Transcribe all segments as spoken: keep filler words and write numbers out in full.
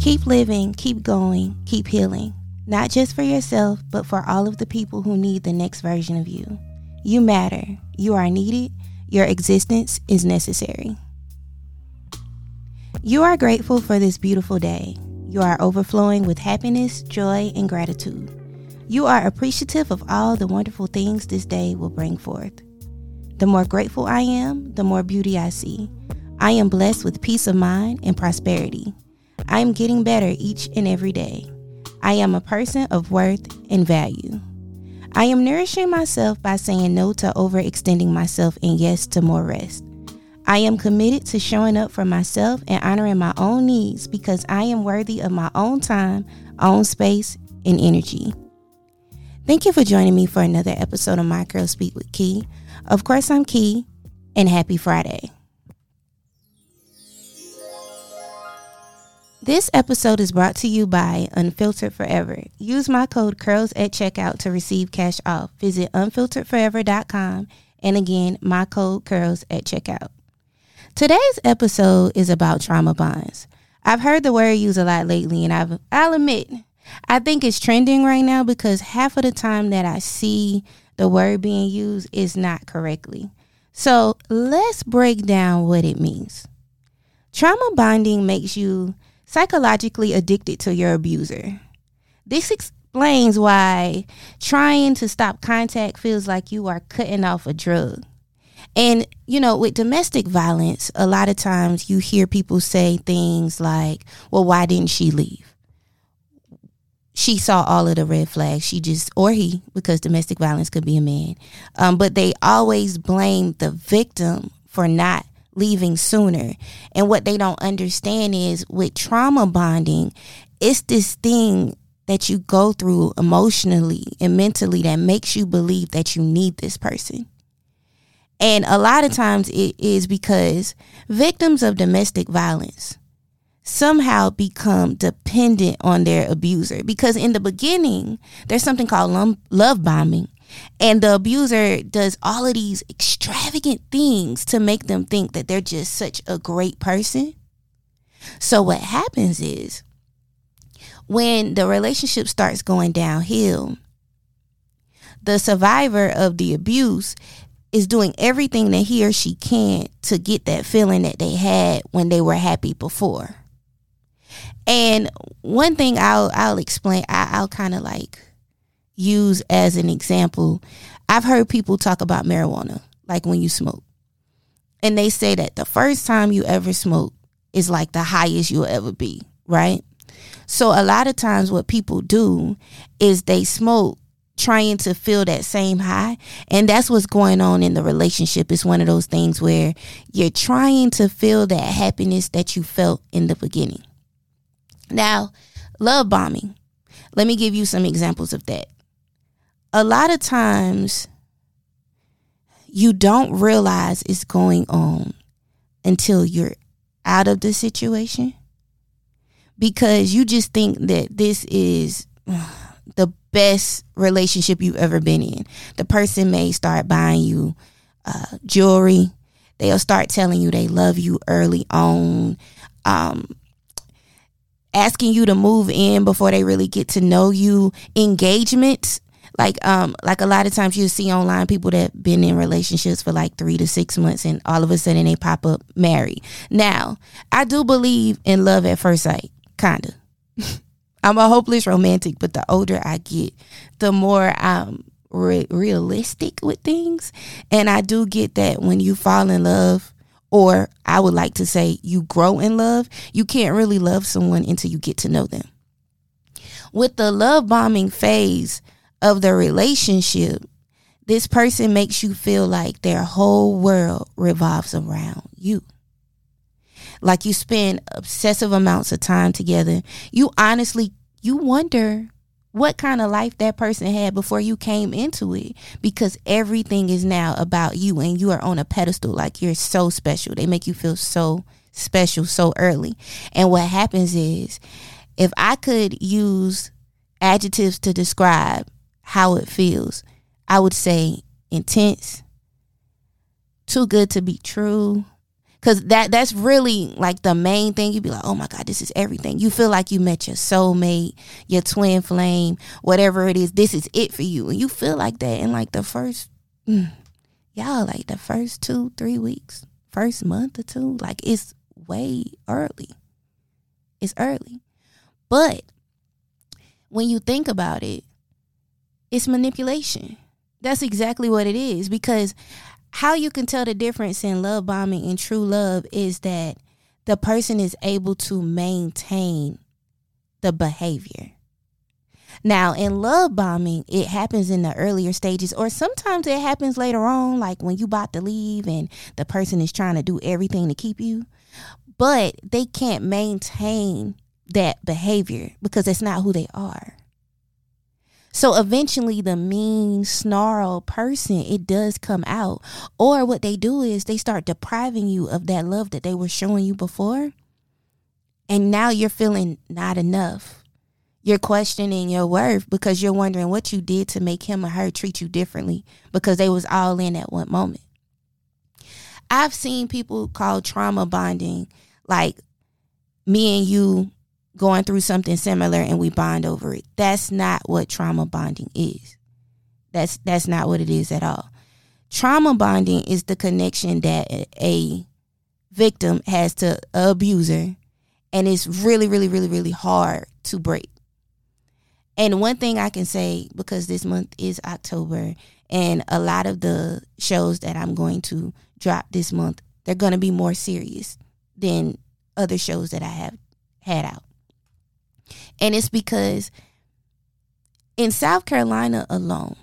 Keep living, keep going, keep healing. Not just for yourself, but for all of the people who need the next version of you. You matter. You are needed. Your existence is necessary. You are grateful for this beautiful day. You are overflowing with happiness, joy, and gratitude. You are appreciative of all the wonderful things this day will bring forth. The more grateful I am, the more beauty I see. I am blessed with peace of mind and prosperity. I am getting better each and every day. I am a person of worth and value. I am nourishing myself by saying no to overextending myself and yes to more rest. I am committed to showing up for myself and honoring my own needs because I am worthy of my own time, own space, and energy. Thank you for joining me for another episode of My Curls Speak with Key. Of course, I'm Key, and happy Friday. This episode is brought to you by Unfiltered Forever. Use my code CURLS at checkout to receive cash off. Visit unfiltered forever dot com and again, my code CURLS at checkout. Today's episode is about trauma bonds. I've heard the word used a lot lately, and I've, I'll admit, I think it's trending right now because half of the time that I see the word being used is not correctly. So let's break down what it means. Trauma bonding makes you psychologically addicted to your abuser. This explains why trying to stop contact feels like you are cutting off a drug. And, you know, with domestic violence, a lot of times you hear people say things like, well, why didn't she leave? She saw all of the red flags. She just, or he, because domestic violence could be a man. Um, but they always blame the victim for not leaving sooner. And what they don't understand is with trauma bonding, it's this thing that you go through emotionally and mentally that makes you believe that you need this person. And a lot of times it is because victims of domestic violence somehow become dependent on their abuser, because in the beginning there's something called love bombing. And the abuser does all of these extravagant things to make them think that they're just such a great person. So what happens is when the relationship starts going downhill, the survivor of the abuse is doing everything that he or she can to get that feeling that they had when they were happy before. And one thing I'll, I'll explain, I, I'll kind of like use as an example, I've heard people talk about marijuana, like when you smoke. And they say that the first time you ever smoke is like the highest you'll ever be, right? So a lot of times what people do is they smoke trying to feel that same high. And that's what's going on in the relationship. It's one of those things where you're trying to feel that happiness that you felt in the beginning. Now, love bombing. Let me give you some examples of that. A lot of times you don't realize it's going on until you're out of the situation, because you just think that this is the best relationship you've ever been in. The person may start buying you uh, jewelry. They'll start telling you they love you early on, um, asking you to move in before they really get to know you. Engagements. Like um, like a lot of times you see online people that have been in relationships for like three to six months and all of a sudden they pop up married. Now, I do believe in love at first sight, kind of. I'm a hopeless romantic, but the older I get, the more I'm re- realistic with things. And I do get that when you fall in love, or I would like to say you grow in love, you can't really love someone until you get to know them. With the love bombing phase of the relationship, this person makes you feel like their whole world revolves around you. Like you spend obsessive amounts of time together. You honestly, you wonder what kind of life that person had before you came into it, because everything is now about you and you are on a pedestal, like you're so special. They make you feel so special so early. And what happens is, if I could use adjectives to describe how it feels, I would say intense, too good to be true. Because that, that's really like the main thing. You'd be like, oh my God, this is everything. You feel like you met your soulmate, your twin flame, whatever it is. This is it for you. And you feel like that in like the first, mm, y'all, like the first two, three weeks, first month or two. Like it's way early. It's early. But when you think about it, it's manipulation. That's exactly what it is, because how you can tell the difference in love bombing and true love is that the person is able to maintain the behavior. Now, in love bombing, it happens in the earlier stages, or sometimes it happens later on, like when you about to leave and the person is trying to do everything to keep you, but they can't maintain that behavior because that's not who they are. So eventually the mean, snarl person, it does come out. Or what they do is they start depriving you of that love that they were showing you before. And now you're feeling not enough. You're questioning your worth because you're wondering what you did to make him or her treat you differently, because they was all in at one moment. I've seen people call trauma bonding, like me and you going through something similar and we bond over it. That's not what trauma bonding is. That's that's not what it is at all. Trauma bonding is the connection that a victim has to an abuser, and it's really, really, really, really hard to break. And one thing I can say, because this month is October, and a lot of the shows that I'm going to drop this month, they're going to be more serious than other shows that I have had out. And it's because in South Carolina alone,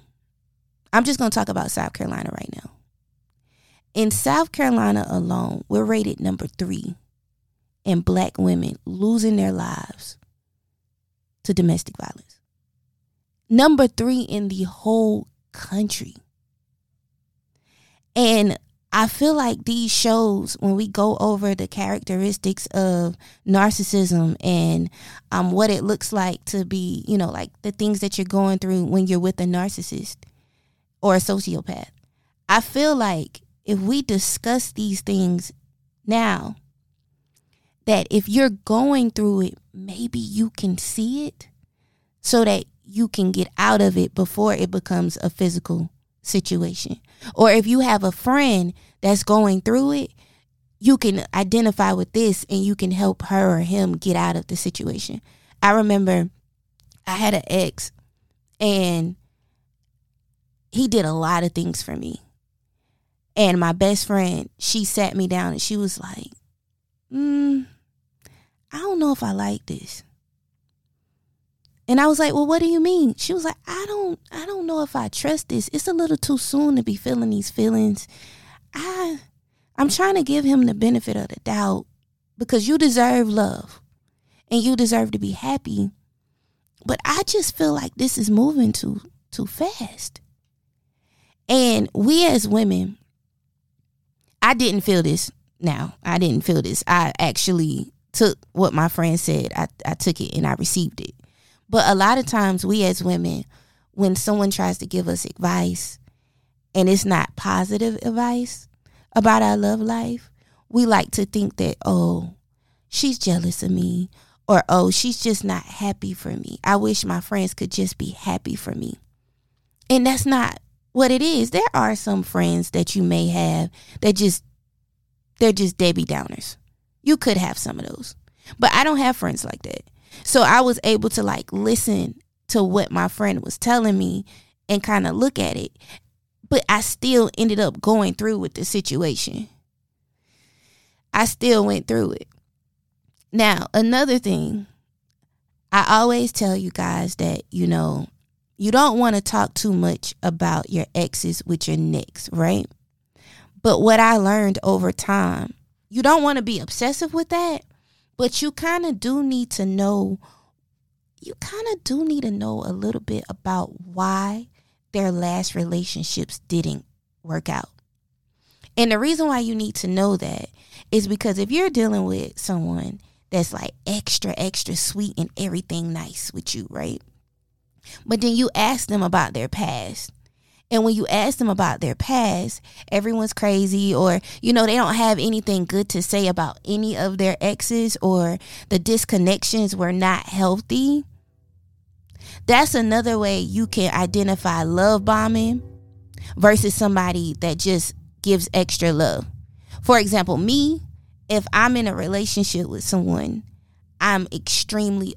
I'm just going to talk about South Carolina right now. In South Carolina alone, we're rated number three in black women losing their lives to domestic violence. Number three in the whole country. And I feel like these shows, when we go over the characteristics of narcissism and um, what it looks like to be, you know, like the things that you're going through when you're with a narcissist or a sociopath, I feel like if we discuss these things now, that if you're going through it, maybe you can see it so that you can get out of it before it becomes a physical situation. Or if you have a friend that's going through it, you can identify with this and you can help her or him get out of the situation. I remember I had an ex, and he did a lot of things for me. And my best friend, she sat me down and she was like, mm, I don't know if I like this. And I was like, well, what do you mean? She was like, I don't I don't know if I trust this. It's a little too soon to be feeling these feelings. I, I'm trying to give him the benefit of the doubt, because you deserve love and you deserve to be happy. But I just feel like this is moving too, too fast. And we as women, I didn't feel this now. I didn't feel this. I actually took what my friend said. I, I took it and I received it. But a lot of times we as women, when someone tries to give us advice and it's not positive advice about our love life, we like to think that, oh, she's jealous of me, or, oh, she's just not happy for me. I wish my friends could just be happy for me. And that's not what it is. There are some friends that you may have that just, they're just Debbie Downers. You could have some of those. But I don't have friends like that. So I was able to like listen to what my friend was telling me and kind of look at it. But I still ended up going through with the situation. I still went through it. Now, another thing, I always tell you guys that, you know, you don't want to talk too much about your exes with your nicks, right? But what I learned over time, you don't want to be obsessive with that. But you kind of do need to know, you kind of do need to know a little bit about why their last relationships didn't work out. And the reason why you need to know that is because if you're dealing with someone that's like extra, extra sweet and everything nice with you, right? But then you ask them about their past. And when you ask them about their past, everyone's crazy, or, you know, they don't have anything good to say about any of their exes, or the disconnections were not healthy. That's another way you can identify love bombing versus somebody that just gives extra love. For example, me, if I'm in a relationship with someone, I'm extremely,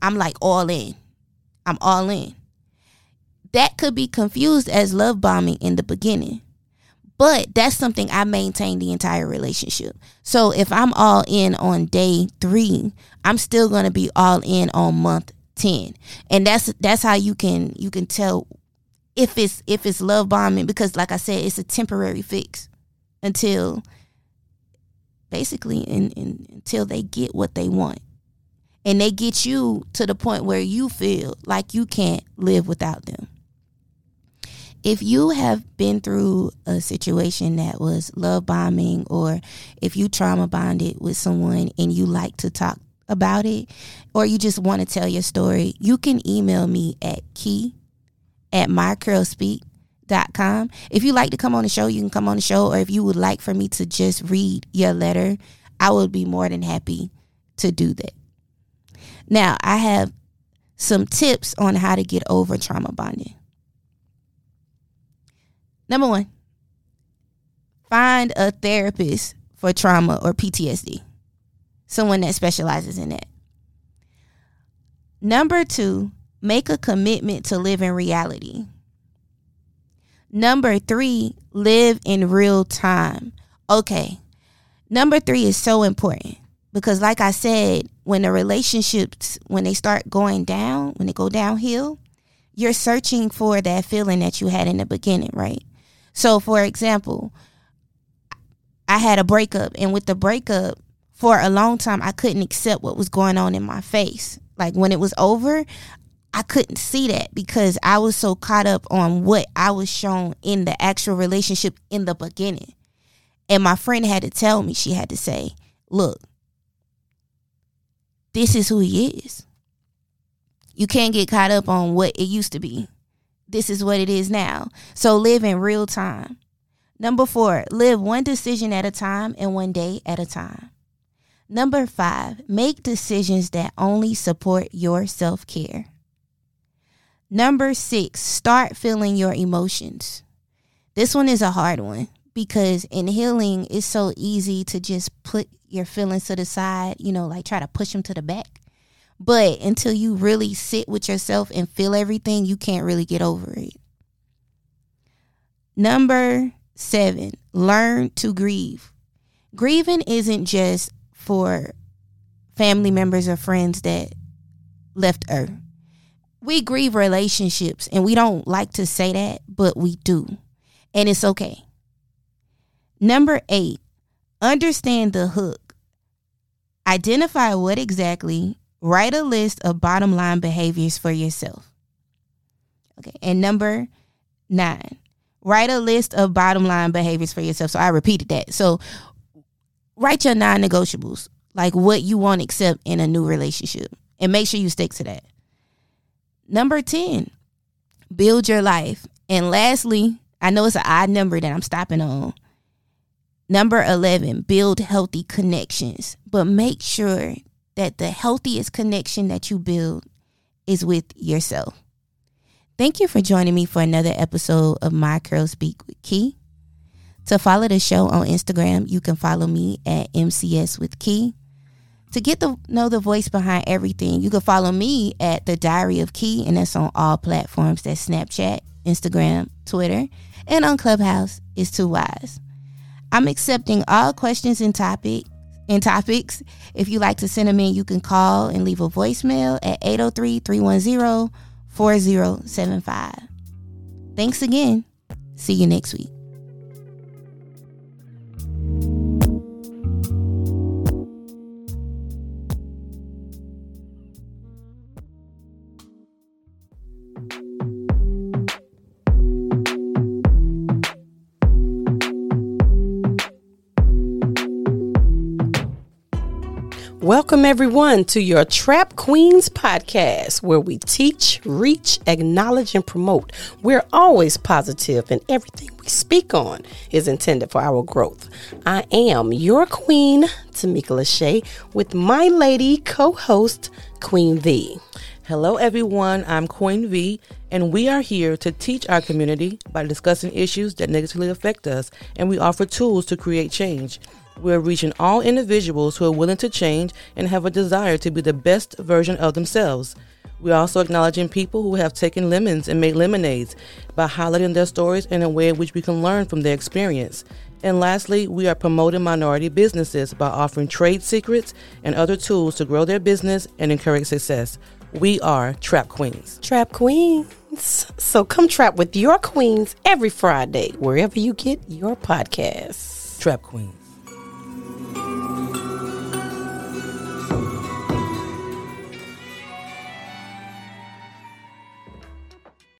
I'm like all in. I'm all in. That could be confused as love bombing in the beginning, but that's something I maintain the entire relationship. So if I'm all in on day three, I'm still going to be all in on month ten. And that's that's how you can you can tell if it's if it's love bombing, because like I said, it's a temporary fix until basically in, in, until they get what they want. And they get you to the point where you feel like you can't live without them. If you have been through a situation that was love bombing, or if you trauma bonded with someone and you like to talk about it, or you just want to tell your story, you can email me at key at my curls speak dot com. If you like to come on the show, you can come on the show. Or if you would like for me to just read your letter, I would be more than happy to do that. Now, I have some tips on how to get over trauma bonding. Number one, find a therapist for trauma or P T S D, someone that specializes in that. Number two, make a commitment to live in reality. Number three, live in real time. Okay, number three is so important because, like I said, when the relationships, when they start going down, when they go downhill, you're searching for that feeling that you had in the beginning, right? So, for example, I had a breakup, and with the breakup, for a long time, I couldn't accept what was going on in my face. Like, when it was over, I couldn't see that because I was so caught up on what I was shown in the actual relationship in the beginning. And my friend had to tell me, she had to say, look, this is who he is. You can't get caught up on what it used to be. This is what it is now. So live in real time. Number four, live one decision at a time and one day at a time. Number five, make decisions that only support your self-care. Number six, start feeling your emotions. This one is a hard one because in healing, it's so easy to just put your feelings to the side, you know, like try to push them to the back. But until you really sit with yourself and feel everything, you can't really get over it. Number seven, learn to grieve. Grieving isn't just for family members or friends that left Earth. We grieve relationships, and we don't like to say that, but we do. And it's okay. Number eight, understand the hook. Identify what exactly. Write a list of bottom line behaviors for yourself. Okay. And number nine, write a list of bottom line behaviors for yourself. So I repeated that. So write your non-negotiables, like what you won't accept in a new relationship, and make sure you stick to that. Number ten, build your life. And lastly, I know it's an odd number that I'm stopping on. Number eleven, build healthy connections, but make sure that the healthiest connection that you build is with yourself. Thank you for joining me for another episode of My Curls Speak with Key. To follow the show on Instagram, you can follow me at M C S with Key. To get to know the voice behind everything, you can follow me at The Diary of Key, and that's on all platforms. That's Snapchat, Instagram, Twitter, and on Clubhouse is Two Wise. I'm accepting all questions and topics. And topics. If you like to send them in, you can call and leave a voicemail at eight oh three, three one zero, four zero seven five. Thanks again. See you next week. Welcome everyone to your Trap Queens podcast, where we teach, reach, acknowledge, and promote. We're always positive, and everything we speak on is intended for our growth. I am your queen, Tamika Lachey, with my lady co-host, Queen V. Hello everyone, I'm Queen V, and we are here to teach our community by discussing issues that negatively affect us, and we offer tools to create change. We're reaching all individuals who are willing to change and have a desire to be the best version of themselves. We're also acknowledging people who have taken lemons and made lemonades by highlighting their stories in a way in which we can learn from their experience. And lastly, we are promoting minority businesses by offering trade secrets and other tools to grow their business and encourage success. We are Trap Queens. Trap Queens. So come trap with your queens every Friday, wherever you get your podcasts. Trap Queens.